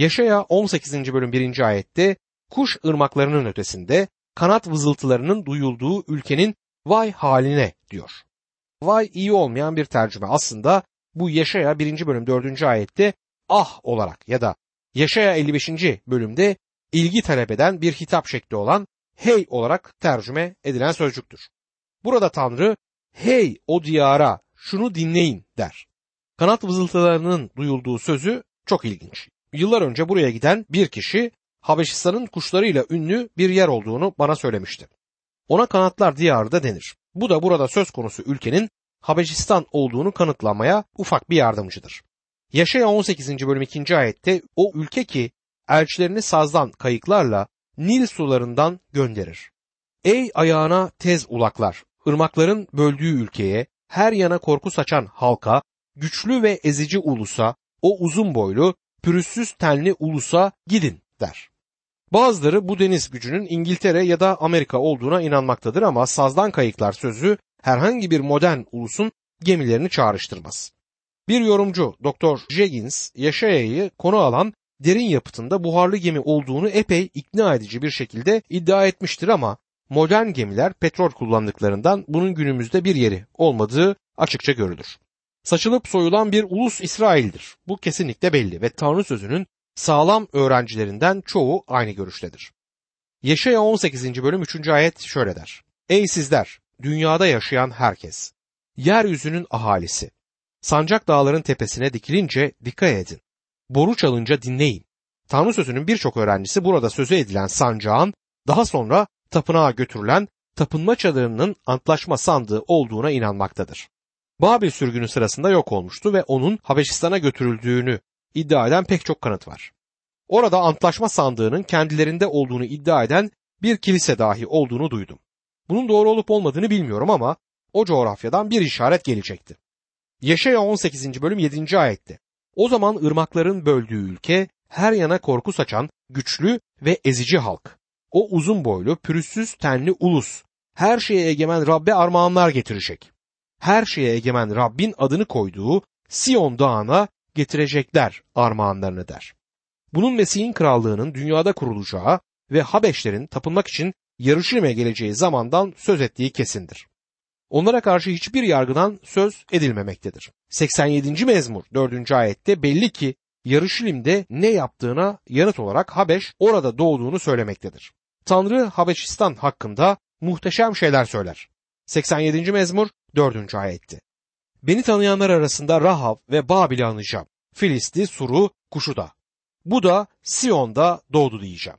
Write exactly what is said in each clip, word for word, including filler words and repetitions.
Yeşaya on sekizinci bölüm birinci ayette kuş ırmaklarının ötesinde kanat vızıltılarının duyulduğu ülkenin vay haline diyor. Vay iyi olmayan bir tercüme. Aslında bu Yeşaya birinci bölüm dördüncü ayette ah olarak ya da Yeşaya elli beşinci bölümde ilgi talep eden bir hitap şekli olan hey olarak tercüme edilen sözcüktür. Burada Tanrı hey o diyara şunu dinleyin der. Kanat vızıltılarının duyulduğu sözü çok ilginç. Yıllar önce buraya giden bir kişi Habeşistan'ın kuşlarıyla ünlü bir yer olduğunu bana söylemişti. Ona kanatlar diyarı da denir. Bu da burada söz konusu ülkenin Habeşistan olduğunu kanıtlamaya ufak bir yardımcıdır. Yeşaya on sekizinci bölüm ikinci ayette o ülke ki elçilerini sazdan kayıklarla Nil sularından gönderir. Ey ayağına tez ulaklar, ırmakların böldüğü ülkeye, her yana korku saçan halka, güçlü ve ezici ulusa, o uzun boylu, pürüzsüz tenli ulusa gidin der. Bazıları bu deniz gücünün İngiltere ya da Amerika olduğuna inanmaktadır ama sazdan kayıklar sözü herhangi bir modern ulusun gemilerini çağrıştırmaz. Bir yorumcu Doktor Jeggins, Yeşaya'yı konu alan derin yapıtında buharlı gemi olduğunu epey ikna edici bir şekilde iddia etmiştir ama modern gemiler petrol kullandıklarından bunun günümüzde bir yeri olmadığı açıkça görülür. Saçılıp soyulan bir ulus İsrail'dir. Bu kesinlikle belli ve Tanrı sözünün sağlam öğrencilerinden çoğu aynı görüştedir. Yeşaya on sekizinci bölüm üçüncü ayet şöyle der. Ey sizler, dünyada yaşayan herkes, yeryüzünün ahalisi, sancak dağların tepesine dikilince dikkat edin. Boru çalınca dinleyin. Tanrı sözünün birçok öğrencisi burada sözü edilen sancağın daha sonra tapınağa götürülen tapınma çadırının antlaşma sandığı olduğuna inanmaktadır. Babil sürgünü sırasında yok olmuştu ve onun Habeşistan'a götürüldüğünü iddia eden pek çok kanıt var. Orada antlaşma sandığının kendilerinde olduğunu iddia eden bir kilise dahi olduğunu duydum. Bunun doğru olup olmadığını bilmiyorum ama o coğrafyadan bir işaret gelecekti. Yeşaya on sekizinci bölüm yedinci ayette. O zaman ırmakların böldüğü ülke, her yana korku saçan, güçlü ve ezici halk. O uzun boylu, pürüzsüz tenli ulus, her şeye egemen Rabbe armağanlar getirecek. Her şeye egemen Rabbin adını koyduğu Sion dağına getirecekler armağanlarını der. Bunun Mesih'in krallığının dünyada kurulacağı ve Habeşlerin tapınmak için Yeruşalim'e geleceği zamandan söz ettiği kesindir. Onlara karşı hiçbir yargıdan söz edilmemektedir. seksen yedinci mezmur dördüncü ayette belli ki Yeruşalim'de ne yaptığına yanıt olarak Habeş orada doğduğunu söylemektedir. Tanrı Habeşistan hakkında muhteşem şeyler söyler. seksen yedinci mezmur dördüncü ayetti. Beni tanıyanlar arasında Rahav ve Babil'i anlayacağım. Filist'i, Suru, Kuşu da. Bu da Sion'da doğdu diyeceğim.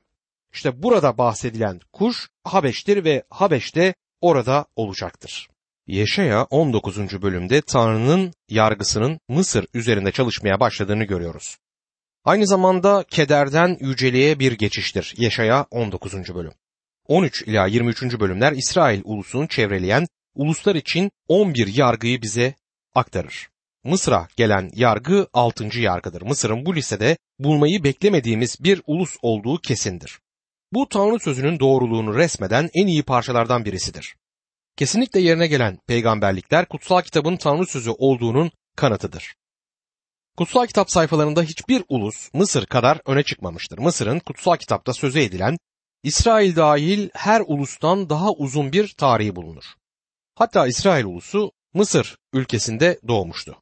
İşte burada bahsedilen kuş Habeş'tir ve Habeş de orada olacaktır. Yeşaya on dokuzuncu bölümde Tanrı'nın yargısının Mısır üzerinde çalışmaya başladığını görüyoruz. Aynı zamanda kederden yüceliğe bir geçiştir. Yeşaya on dokuzuncu bölüm. on üç ila yirmi üçüncü bölümler İsrail ulusunu çevreleyen uluslar için on bir yargıyı bize aktarır. Mısır'a gelen yargı altıncı yargıdır. Mısır'ın bu listede bulmayı beklemediğimiz bir ulus olduğu kesindir. Bu Tanrı sözünün doğruluğunu resmeden en iyi parçalardan birisidir. Kesinlikle yerine gelen peygamberlikler kutsal kitabın Tanrı sözü olduğunun kanıtıdır. Kutsal kitap sayfalarında hiçbir ulus Mısır kadar öne çıkmamıştır. Mısır'ın kutsal kitapta sözü edilen İsrail dahil her ulustan daha uzun bir tarihi bulunur. Hatta İsrail ulusu Mısır ülkesinde doğmuştu.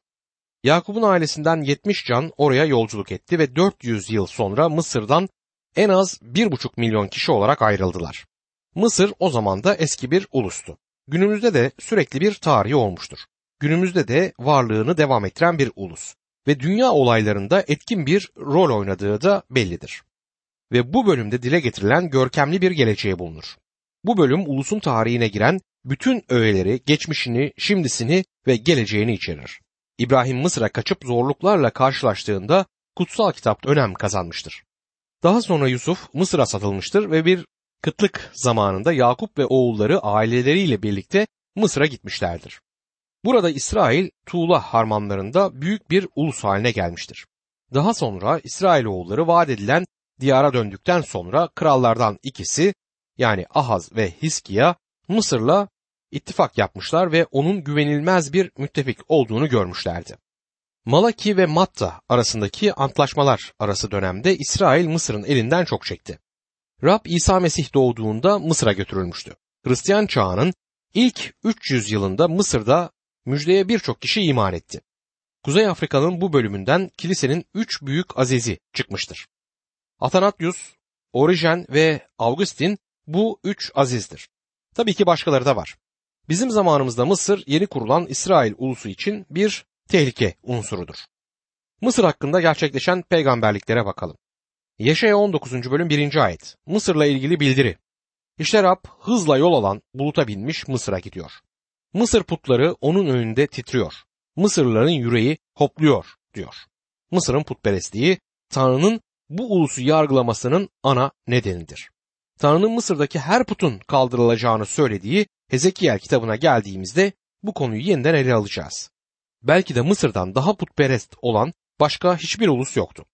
Yakup'un ailesinden yetmiş can oraya yolculuk etti ve dört yüz yıl sonra Mısır'dan en az bir buçuk milyon kişi olarak ayrıldılar. Mısır o zaman da eski bir ulustu. Günümüzde de sürekli bir tarihi olmuştur. Günümüzde de varlığını devam ettiren bir ulus ve dünya olaylarında etkin bir rol oynadığı da bellidir. Ve bu bölümde dile getirilen görkemli bir geleceğe bulunur. Bu bölüm ulusun tarihine giren bütün öğeleri, geçmişini, şimdisini ve geleceğini içerir. İbrahim Mısır'a kaçıp zorluklarla karşılaştığında kutsal kitap önem kazanmıştır. Daha sonra Yusuf Mısır'a satılmıştır ve bir kıtlık zamanında Yakup ve oğulları aileleriyle birlikte Mısır'a gitmişlerdir. Burada İsrail tuğla harmanlarında büyük bir ulus haline gelmiştir. Daha sonra İsrailoğulları vaat edilen diyara döndükten sonra krallardan ikisi yani Ahaz ve Hiskiya Mısır'la ittifak yapmışlar ve onun güvenilmez bir müttefik olduğunu görmüşlerdi. Malaki ve Matta arasındaki antlaşmalar arası dönemde İsrail Mısır'ın elinden çok çekti. Rab İsa Mesih doğduğunda Mısır'a götürülmüştü. Hristiyan çağının ilk üç yüz yılında Mısır'da müjdeye birçok kişi iman etti. Kuzey Afrika'nın bu bölümünden kilisenin üç büyük azizi çıkmıştır. Atanatius, Origen ve Augustin bu üç azizdir. Tabii ki başkaları da var. Bizim zamanımızda Mısır yeni kurulan İsrail ulusu için bir tehlike unsurudur. Mısır hakkında gerçekleşen peygamberliklere bakalım. Yeşaya on dokuzuncu bölüm birinci ayet. Mısır'la ilgili bildiri. İşte Rab hızla yol alan buluta binmiş Mısır'a gidiyor. Mısır putları onun önünde titriyor. Mısırlıların yüreği hopluyor diyor. Mısır'ın putperestliği Tanrı'nın bu ulusu yargılamasının ana nedenidir. Tanrı'nın Mısır'daki her putun kaldırılacağını söylediği Hezekiel kitabına geldiğimizde bu konuyu yeniden ele alacağız. Belki de Mısır'dan daha putperest olan başka hiçbir ulus yoktu.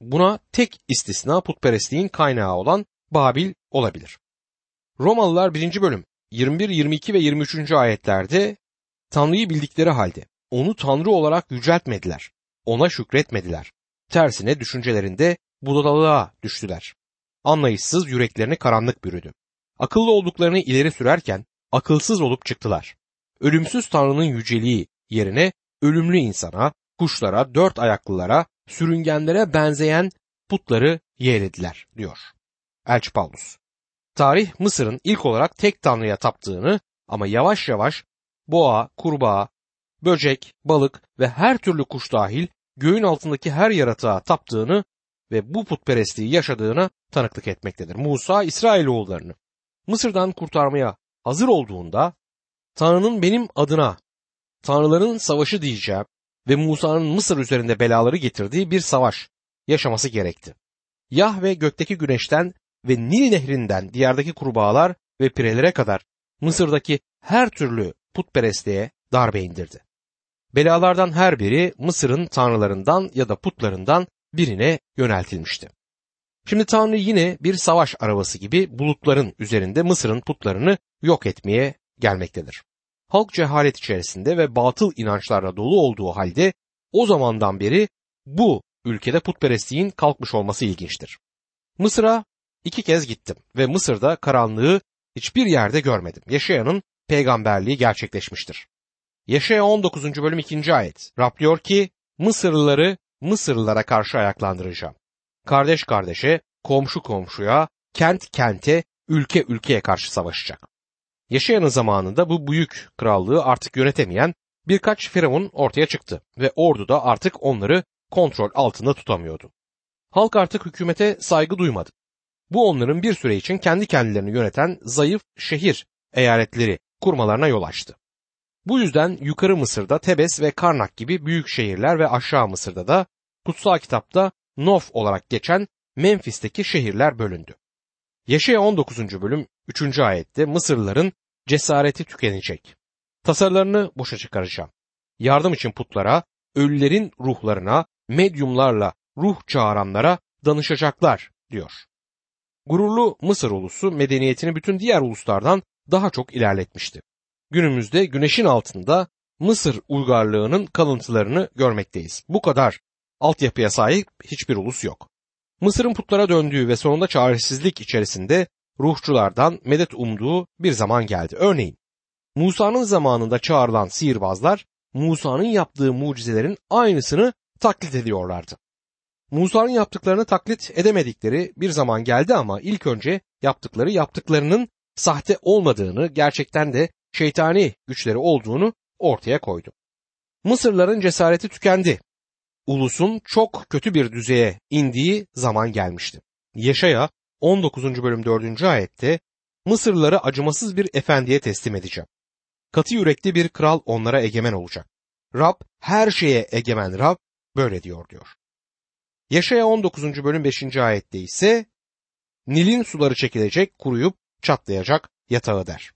Buna tek istisna putperestliğin kaynağı olan Babil olabilir. Romalılar birinci bölüm yirmi bir, yirmi iki ve yirmi üç. ayetlerde Tanrı'yı bildikleri halde onu Tanrı olarak yüceltmediler, ona şükretmediler. Tersine düşüncelerinde budalalığa düştüler. Anlayışsız yüreklerini karanlık bürüdü. Akıllı olduklarını ileri sürerken akılsız olup çıktılar. Ölümsüz Tanrı'nın yüceliği yerine ölümlü insana, kuşlara, dört ayaklılara, sürüngenlere benzeyen putları yeğlediler diyor Elçi Paulus. Tarih Mısır'ın ilk olarak tek tanrıya taptığını ama yavaş yavaş boğa, kurbağa, böcek, balık ve her türlü kuş dahil göğün altındaki her yaratığa taptığını ve bu putperestliği yaşadığına tanıklık etmektedir. Musa İsrailoğullarını Mısır'dan kurtarmaya hazır olduğunda Tanrı'nın benim adına Tanrıların savaşı diyeceği ve Musa'nın Mısır üzerinde belaları getirdiği bir savaş yaşaması gerekti. Yahve gökteki güneşten ve Nil nehrinden diyardaki kurbağalar ve pirelere kadar Mısır'daki her türlü putperestliğe darbe indirdi. Belalardan her biri Mısır'ın tanrılarından ya da putlarından birine yöneltilmişti. Şimdi Tanrı yine bir savaş arabası gibi bulutların üzerinde Mısır'ın putlarını yok etmeye gelmektedir. Halk cehalet içerisinde ve batıl inançlarla dolu olduğu halde o zamandan beri bu ülkede putperestliğin kalkmış olması ilginçtir. Mısır'a iki kez gittim ve Mısır'da karanlığı hiçbir yerde görmedim. Yeşaya'nın peygamberliği gerçekleşmiştir. Yeşaya on dokuzuncu bölüm ikinci ayet. Rab diyor ki Mısırlıları Mısırlılara karşı ayaklandıracağım. Kardeş kardeşe, komşu komşuya, kent kente, ülke ülkeye karşı savaşacak. Yeşaya'nın zamanında bu büyük krallığı artık yönetemeyen birkaç firavun ortaya çıktı ve ordu da artık onları kontrol altında tutamıyordu. Halk artık hükümete saygı duymadı. Bu onların bir süre için kendi kendilerini yöneten zayıf şehir eyaletleri kurmalarına yol açtı. Bu yüzden yukarı Mısır'da Tebes ve Karnak gibi büyük şehirler ve aşağı Mısır'da da kutsal kitapta Nof olarak geçen Memphis'teki şehirler bölündü. Yeşaya on dokuzuncu bölüm üçüncü ayette Mısırlıların cesareti tükenecek. Tasarlarını boşa çıkaracağım. Yardım için putlara, ölülerin ruhlarına, medyumlarla ruh çağıranlara danışacaklar diyor. Gururlu Mısır ulusu medeniyetini bütün diğer uluslardan daha çok ilerletmişti. Günümüzde güneşin altında Mısır uygarlığının kalıntılarını görmekteyiz. Bu kadar altyapıya sahip hiçbir ulus yok. Mısır'ın putlara döndüğü ve sonunda çaresizlik içerisinde ruhçulardan medet umduğu bir zaman geldi. Örneğin Musa'nın zamanında çağrılan sihirbazlar Musa'nın yaptığı mucizelerin aynısını taklit ediyorlardı. Musa'nın yaptıklarını taklit edemedikleri bir zaman geldi ama ilk önce yaptıkları yaptıklarının sahte olmadığını, gerçekten de şeytani güçleri olduğunu ortaya koydu. Mısırların cesareti tükendi. Ulusun çok kötü bir düzeye indiği zaman gelmişti. Yeşaya on dokuzuncu bölüm dördüncü ayette Mısırlıları acımasız bir efendiye teslim edeceğim. Katı yürekli bir kral onlara egemen olacak. Rab her şeye egemen Rab böyle diyor diyor. Yeşaya on dokuzuncu bölüm beşinci ayette ise Nil'in suları çekilecek, kuruyup çatlayacak yatağı der.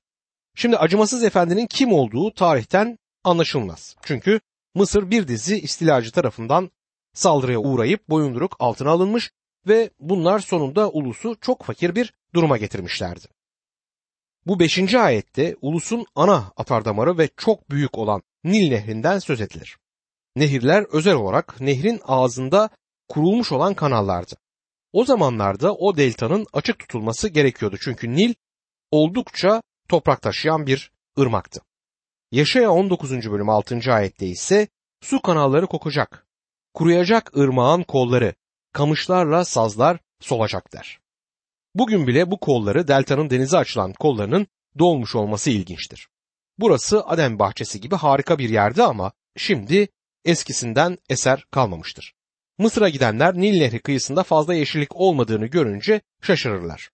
Şimdi acımasız efendinin kim olduğu tarihten anlaşılmaz. Çünkü Mısır bir dizi istilacı tarafından saldırıya uğrayıp boyunduruk altına alınmış ve bunlar sonunda ulusu çok fakir bir duruma getirmişlerdi. Bu beşinci ayette ulusun ana atardamarı ve çok büyük olan Nil nehrinden söz edilir. Nehirler özel olarak nehrin ağzında kurulmuş olan kanallardı. O zamanlarda o deltanın açık tutulması gerekiyordu çünkü Nil oldukça toprak taşıyan bir ırmaktı. Yeşaya on dokuzuncu bölüm altıncı ayette ise su kanalları kokacak, kuruyacak ırmağın kolları, kamışlarla sazlar solacak der. Bugün bile bu kolları, deltanın denize açılan kollarının dolmuş olması ilginçtir. Burası Adem bahçesi gibi harika bir yerdi ama şimdi eskisinden eser kalmamıştır. Mısır'a gidenler Nil Nehri kıyısında fazla yeşillik olmadığını görünce şaşırırlar.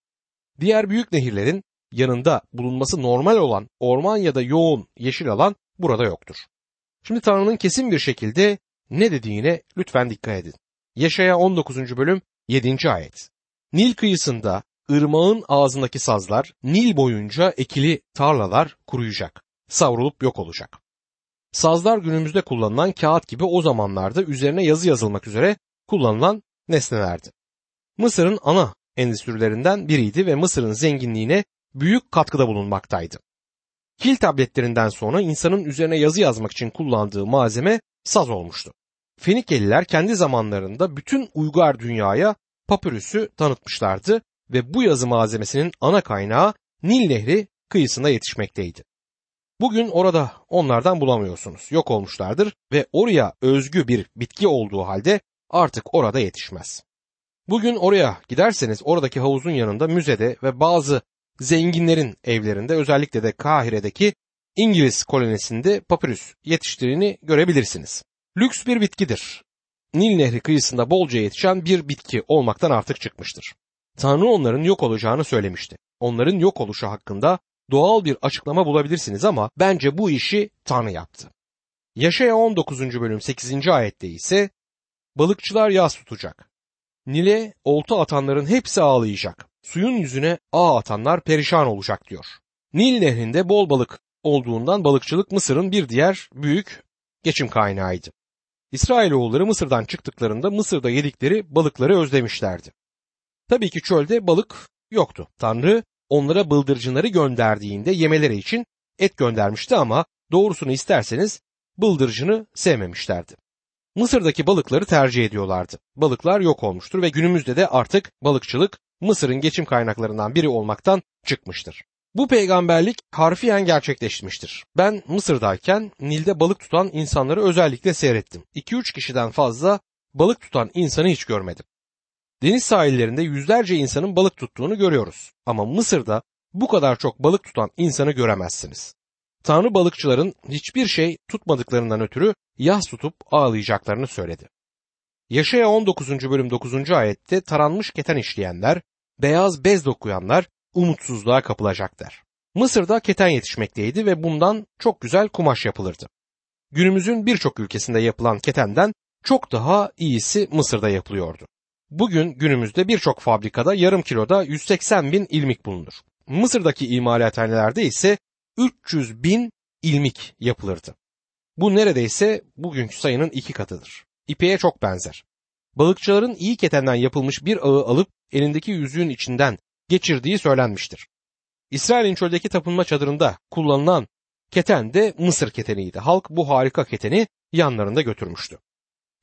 Diğer büyük nehirlerin yanında bulunması normal olan orman ya da yoğun yeşil alan burada yoktur. Şimdi Tanrı'nın kesin bir şekilde ne dediğine lütfen dikkat edin. Yeşaya on dokuzuncu bölüm yedinci ayet. Nil kıyısında ırmağın ağzındaki sazlar, Nil boyunca ekili tarlalar kuruyacak, savrulup yok olacak. Sazlar günümüzde kullanılan kağıt gibi o zamanlarda üzerine yazı yazılmak üzere kullanılan nesnelerdi. Mısır'ın ana endüstrilerinden biriydi ve Mısır'ın zenginliğine büyük katkıda bulunmaktaydı. Kil tabletlerinden sonra insanın üzerine yazı yazmak için kullandığı malzeme saz olmuştu. Fenikeliler kendi zamanlarında bütün uygar dünyaya papürüsü tanıtmışlardı ve bu yazı malzemesinin ana kaynağı Nil Nehri kıyısında yetişmekteydi. Bugün orada onlardan bulamıyorsunuz, yok olmuşlardır ve oraya özgü bir bitki olduğu halde artık orada yetişmez. Bugün oraya giderseniz oradaki havuzun yanında müzede ve bazı zenginlerin evlerinde, özellikle de Kahire'deki İngiliz kolonisinde papirüs yetiştiğini görebilirsiniz. Lüks bir bitkidir. Nil Nehri kıyısında bolca yetişen bir bitki olmaktan artık çıkmıştır. Tanrı onların yok olacağını söylemişti. Onların yok oluşu hakkında doğal bir açıklama bulabilirsiniz ama bence bu işi Tanrı yaptı. Yeşaya on dokuzuncu bölüm sekizinci ayette ise balıkçılar yas tutacak. Nil'e olta atanların hepsi ağlayacak. Suyun yüzüne ağ atanlar perişan olacak diyor. Nil nehrinde bol balık olduğundan balıkçılık Mısır'ın bir diğer büyük geçim kaynağıydı. İsrailoğulları Mısır'dan çıktıklarında Mısır'da yedikleri balıkları özlemişlerdi. Tabii ki çölde balık yoktu. Tanrı onlara bıldırcınları gönderdiğinde yemeleri için et göndermişti ama doğrusunu isterseniz bıldırcını sevmemişlerdi. Mısır'daki balıkları tercih ediyorlardı. Balıklar yok olmuştur ve günümüzde de artık balıkçılık Mısır'ın geçim kaynaklarından biri olmaktan çıkmıştır. Bu peygamberlik harfiyen gerçekleşmiştir. Ben Mısır'dayken Nil'de balık tutan insanları özellikle seyrettim. iki üç kişiden fazla balık tutan insanı hiç görmedim. Deniz sahillerinde yüzlerce insanın balık tuttuğunu görüyoruz. Ama Mısır'da bu kadar çok balık tutan insanı göremezsiniz. Tanrı balıkçıların hiçbir şey tutmadıklarından ötürü yas tutup ağlayacaklarını söyledi. Yeşaya on dokuzuncu bölüm dokuzuncu ayette taranmış keten işleyenler, beyaz bez dokuyanlar umutsuzluğa kapılacak der. Mısır'da keten yetişmekteydi ve bundan çok güzel kumaş yapılırdı. Günümüzün birçok ülkesinde yapılan ketenden çok daha iyisi Mısır'da yapılıyordu. Bugün günümüzde birçok fabrikada yarım kiloda yüz seksen bin ilmik bulunur. Mısır'daki imalathanelerde ise üç yüz bin ilmik yapılırdı. Bu neredeyse bugünkü sayının iki katıdır. İpeğe çok benzer. Balıkçıların iyi ketenden yapılmış bir ağı alıp elindeki yüzüğün içinden geçirdiği söylenmiştir. İsrail'in çöldeki tapınma çadırında kullanılan keten de Mısır keteniydi. Halk bu harika keteni yanlarında götürmüştü.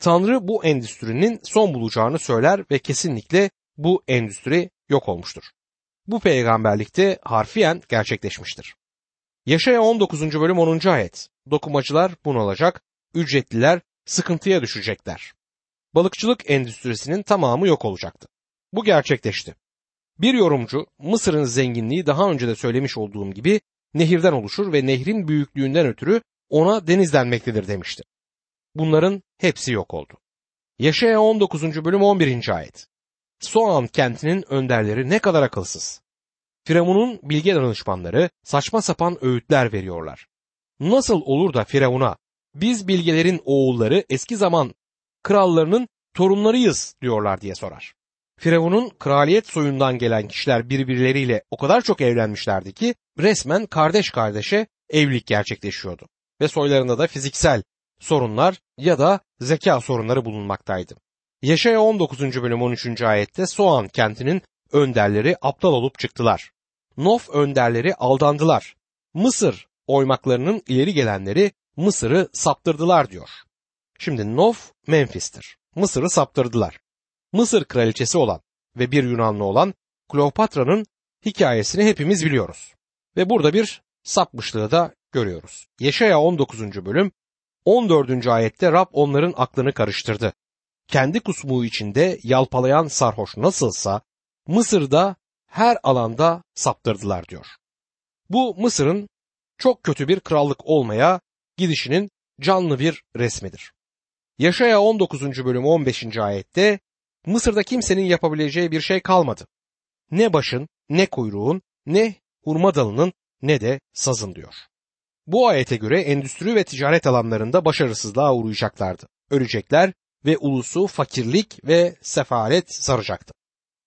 Tanrı bu endüstrinin son bulacağını söyler ve kesinlikle bu endüstri yok olmuştur. Bu peygamberlikte harfiyen gerçekleşmiştir. Yeşaya on dokuzuncu bölüm onuncu ayet. Dokumacılar bunalacak, ücretliler sıkıntıya düşecekler. Balıkçılık endüstrisinin tamamı yok olacaktı. Bu gerçekleşti. Bir yorumcu, Mısır'ın zenginliği daha önce de söylemiş olduğum gibi nehirden oluşur ve nehrin büyüklüğünden ötürü ona deniz denmektedir demişti. Bunların hepsi yok oldu. Yeşaya on dokuzuncu bölüm on birinci ayet. Soan kentinin önderleri ne kadar akılsız. Firavun'un bilge danışmanları saçma sapan öğütler veriyorlar. Nasıl olur da Firavun'a biz bilgelerin oğulları eski zaman krallarının torunlarıyız diyorlar diye sorar. Firavun'un kraliyet soyundan gelen kişiler birbirleriyle o kadar çok evlenmişlerdi ki resmen kardeş kardeşe evlilik gerçekleşiyordu ve soylarında da fiziksel sorunlar ya da zeka sorunları bulunmaktaydı. Yeşaya on dokuzuncu bölüm on üçüncü ayette Soan kentinin önderleri aptal olup çıktılar. Nof önderleri aldandılar. Mısır oymaklarının ileri gelenleri Mısır'ı saptırdılar diyor. Şimdi Nof Memphis'tir. Mısır'ı saptırdılar. Mısır kraliçesi olan ve bir Yunanlı olan Kleopatra'nın hikayesini hepimiz biliyoruz. Ve burada bir sapmışlığı da görüyoruz. Yeşaya on dokuzuncu bölüm on dördüncü ayette Rab onların aklını karıştırdı. Kendi kusmuğu içinde yalpalayan sarhoş nasılsa Mısır'da her alanda saptırdılar diyor. Bu Mısır'ın çok kötü bir krallık olmaya gidişinin canlı bir resmidir. Yeşaya on dokuzuncu bölüm on beşinci ayette Mısır'da kimsenin yapabileceği bir şey kalmadı. Ne başın, ne kuyruğun, ne hurma dalının, ne de sazın diyor. Bu ayete göre endüstri ve ticaret alanlarında başarısızlığa uğrayacaklardı. Ölecekler ve ulusu fakirlik ve sefalet saracaktı.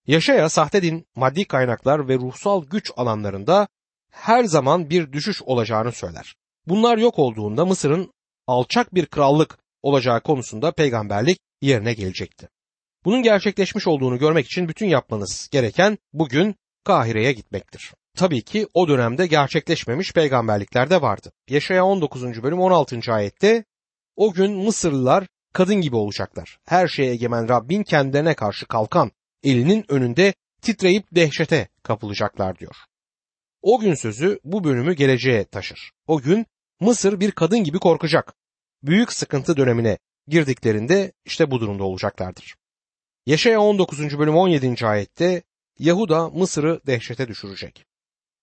Yeşaya sahte din, maddi kaynaklar ve ruhsal güç alanlarında her zaman bir düşüş olacağını söyler. Bunlar yok olduğunda Mısır'ın alçak bir krallık olacağı konusunda peygamberlik yerine gelecekti. Bunun gerçekleşmiş olduğunu görmek için bütün yapmanız gereken bugün Kahire'ye gitmektir. Tabii ki o dönemde gerçekleşmemiş peygamberlikler de vardı. Yeşaya on dokuzuncu bölüm on altıncı ayette o gün Mısırlılar kadın gibi olacaklar. Her şeye egemen Rabbin kendilerine karşı kalkan elinin önünde titreyip dehşete kapılacaklar diyor. O gün sözü bu bölümü geleceğe taşır. O gün Mısır bir kadın gibi korkacak. Büyük sıkıntı dönemine girdiklerinde işte bu durumda olacaklardır. Yeşaya on dokuzuncu bölüm on yedinci ayette Yahuda Mısır'ı dehşete düşürecek.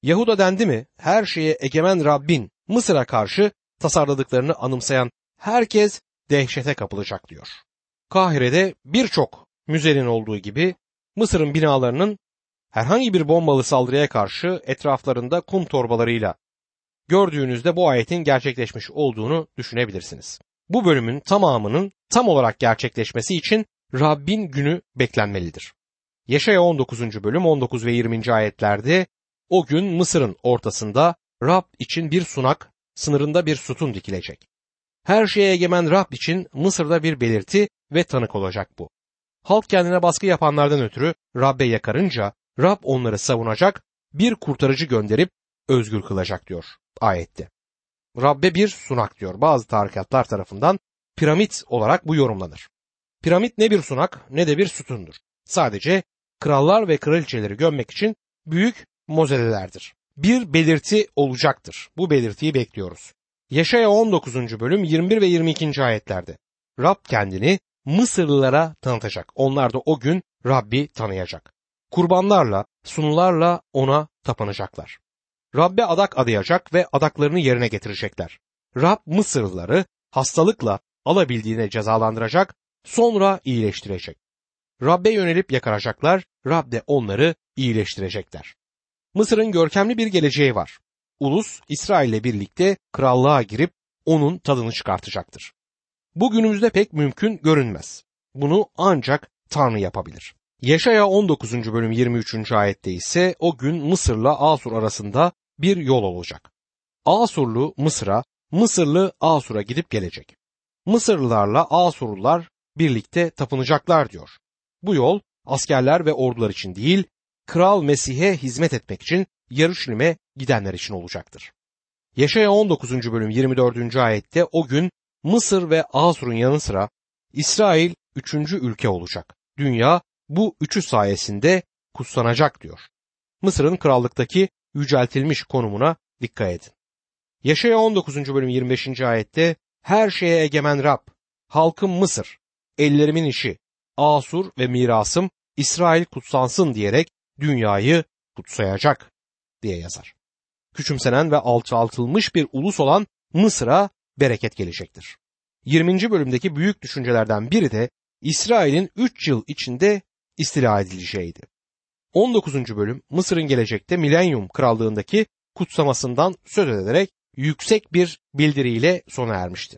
Yahuda dendi mi her şeye egemen Rabbin Mısır'a karşı tasarladıklarını anımsayan herkes dehşete kapılacak diyor. Kahire'de birçok müzenin olduğu gibi Mısır'ın binalarının herhangi bir bombalı saldırıya karşı etraflarında kum torbalarıyla gördüğünüzde bu ayetin gerçekleşmiş olduğunu düşünebilirsiniz. Bu bölümün tamamının tam olarak gerçekleşmesi için Rabbin günü beklenmelidir. Yeşaya on dokuzuncu bölüm on dokuz ve yirminci ayetlerde o gün Mısır'ın ortasında Rab için bir sunak, sınırında bir sütun dikilecek. Her şeye egemen Rab için Mısır'da bir belirti ve tanık olacak bu. Halk kendine baskı yapanlardan ötürü Rab'be yakarınca Rab onları savunacak, bir kurtarıcı gönderip özgür kılacak diyor ayette. Rab'be bir sunak diyor. Bazı tarikatlar tarafından piramit olarak bu yorumlanır. Piramit ne bir sunak ne de bir sütundur. Sadece krallar ve kraliçeleri gömmek için büyük mozelelerdir. Bir belirti olacaktır. Bu belirtiyi bekliyoruz. Yeşaya on dokuzuncu bölüm yirmi bir ve yirmi ikinci ayetlerde Rab kendini Mısırlılara tanıtacak. Onlar da o gün Rabbi tanıyacak. Kurbanlarla, sunularla ona tapanacaklar. Rab'be adak adayacak ve adaklarını yerine getirecekler. Rab Mısırlıları hastalıkla alabildiğine cezalandıracak, sonra iyileştirecek. Rab'be yönelip yakaracaklar, Rab de onları iyileştirecekler. Mısır'ın görkemli bir geleceği var. Ulus İsrail'le birlikte krallığa girip onun tadını çıkartacaktır. Bu günümüzde pek mümkün görünmez. Bunu ancak Tanrı yapabilir. Yeşaya on dokuzuncu bölüm yirmi üçüncü ayette ise o gün Mısır'la Asur arasında bir yol olacak. Asurlu Mısır'a, Mısırlı Asur'a gidip gelecek. Mısırlılarla Asurlular birlikte tapınacaklar diyor. Bu yol askerler ve ordular için değil, Kral Mesih'e hizmet etmek için Yeruşalim'e gidenler için olacaktır. Yeşaya on dokuzuncu bölüm yirmi dördüncü ayette o gün Mısır ve Asur'un yanı sıra İsrail üçüncü ülke olacak. Dünya bu üçü sayesinde kutsanacak diyor. Mısır'ın krallıktaki yüceltilmiş konumuna dikkat edin. Yeşaya on dokuzuncu bölüm yirmi beşinci ayette her şeye egemen Rab, halkım Mısır, ellerimin işi, Asur ve mirasım İsrail kutsansın diyerek dünyayı kutsayacak diye yazar. Küçümsenen ve alçaltılmış bir ulus olan Mısır'a bereket gelecektir. yirminci bölümdeki büyük düşüncelerden biri de İsrail'in üç yıl içinde istila edileceğiydi. on dokuzuncu bölüm Mısır'ın gelecekte milenyum krallığındaki kutsamasından söz ederek yüksek bir bildiriyle sona ermişti.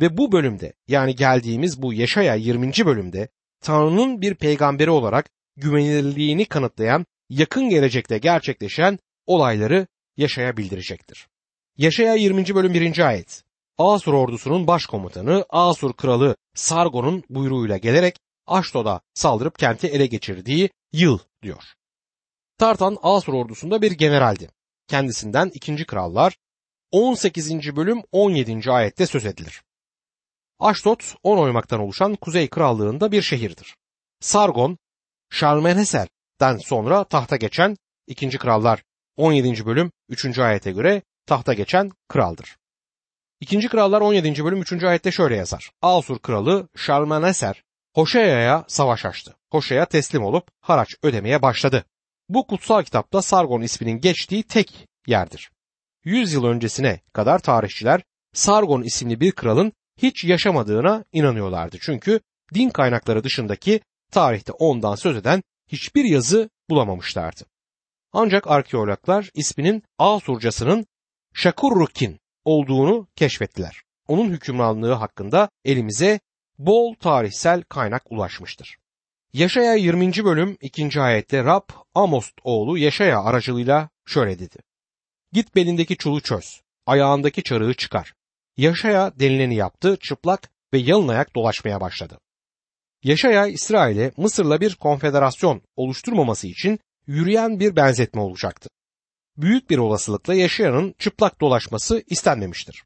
Ve bu bölümde, yani geldiğimiz bu Yeşaya yirminci bölümde Tanrı'nın bir peygamberi olarak güvenilirliğini kanıtlayan yakın gelecekte gerçekleşen olayları Yeşaya bildirecektir. Yeşaya yirminci bölüm birinci ayet. Asur ordusunun başkomutanı Asur kralı Sargon'un buyruğuyla gelerek Aşdod'a saldırıp kenti ele geçirdiği yıl diyor. Tartan Asur ordusunda bir generaldi. Kendisinden ikinci krallar on sekizinci bölüm on yedinci ayette söz edilir. Aşdod on oymaktan oluşan Kuzey Krallığı'nda bir şehirdir. Sargon, Şalmaneser'den sonra tahta geçen ikinci. Krallar on yedinci bölüm üçüncü ayete göre tahta geçen kraldır. ikinci. Krallar on yedinci bölüm üçüncü ayette şöyle yazar. Asur kralı Şalmaneser Hoşeya'ya savaş açtı. Hoşeya teslim olup haraç ödemeye başladı. Bu kutsal kitapta Sargon isminin geçtiği tek yerdir. yüz yıl öncesine kadar tarihçiler Sargon isimli bir kralın hiç yaşamadığına inanıyorlardı. Çünkü din kaynakları dışındaki tarihte ondan söz eden hiçbir yazı bulamamışlardı. Ancak arkeologlar isminin Asurcasının Şakurrukin olduğunu keşfettiler. Onun hükümranlığı hakkında elimize bol tarihsel kaynak ulaşmıştır. Yeşaya yirminci bölüm ikinci ayette Rab Amos oğlu Yeşaya aracılığıyla şöyle dedi. Git belindeki çulu çöz, ayağındaki çarığı çıkar. Yeşaya denileni yaptı, çıplak ve yalın ayak dolaşmaya başladı. Yeşaya İsrail'e Mısır'la bir konfederasyon oluşturmaması için yürüyen bir benzetme olacaktı. Büyük bir olasılıkla Yeşaya'nın çıplak dolaşması istenmemiştir.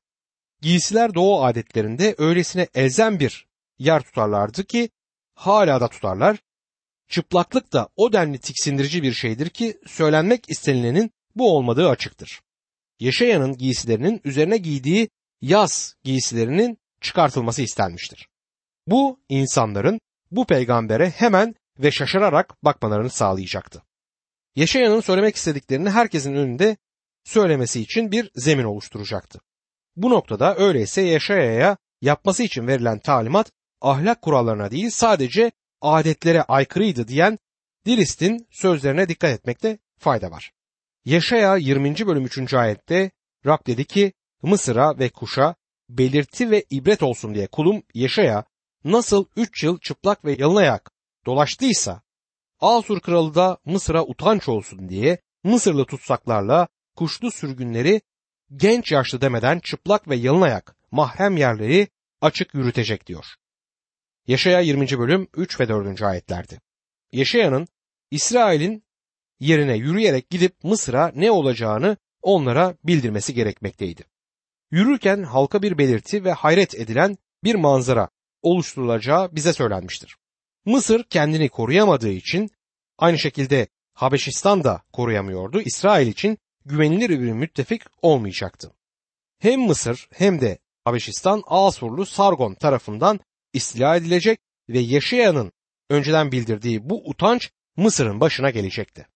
Giysiler doğu adetlerinde öylesine elzem bir yer tutarlardı ki hala da tutarlar. Çıplaklık da o denli tiksindirici bir şeydir ki söylenmek istenilenin bu olmadığı açıktır. Yeşaya'nın giysilerinin üzerine giydiği yaz giysilerinin çıkartılması istenmiştir. Bu insanların bu peygambere hemen ve şaşırarak bakmalarını sağlayacaktı. Yeşaya'nın söylemek istediklerini herkesin önünde söylemesi için bir zemin oluşturacaktı. Bu noktada öyleyse Yeşaya'ya yapması için verilen talimat ahlak kurallarına değil sadece adetlere aykırıydı diyen Filist'in sözlerine dikkat etmekte fayda var. Yeşaya yirminci bölüm üçüncü ayette Rab dedi ki Mısır'a ve Kuş'a belirti ve ibret olsun diye kulum Yeşaya nasıl üç yıl çıplak ve yalın ayak dolaştıysa Asur kralı da Mısır'a utanç olsun diye Mısırlı tutsaklarla kuşlu sürgünleri genç yaşlı demeden çıplak ve yalın ayak mahrem yerleri açık yürütecek diyor. Yeşaya yirminci bölüm üç ve dördüncü ayetlerdi. Yeşaya'nın İsrail'in yerine yürüyerek gidip Mısır'a ne olacağını onlara bildirmesi gerekmekteydi. Yürürken halka bir belirti ve hayret edilen bir manzara oluşturulacağı bize söylenmiştir. Mısır kendini koruyamadığı için aynı şekilde Habeşistan da koruyamıyordu. İsrail için güvenilir bir müttefik olmayacaktı. Hem Mısır hem de Habeşistan Asurlu Sargon tarafından istila edilecek ve Yeşaya'nın önceden bildirdiği bu utanç Mısır'ın başına gelecekti.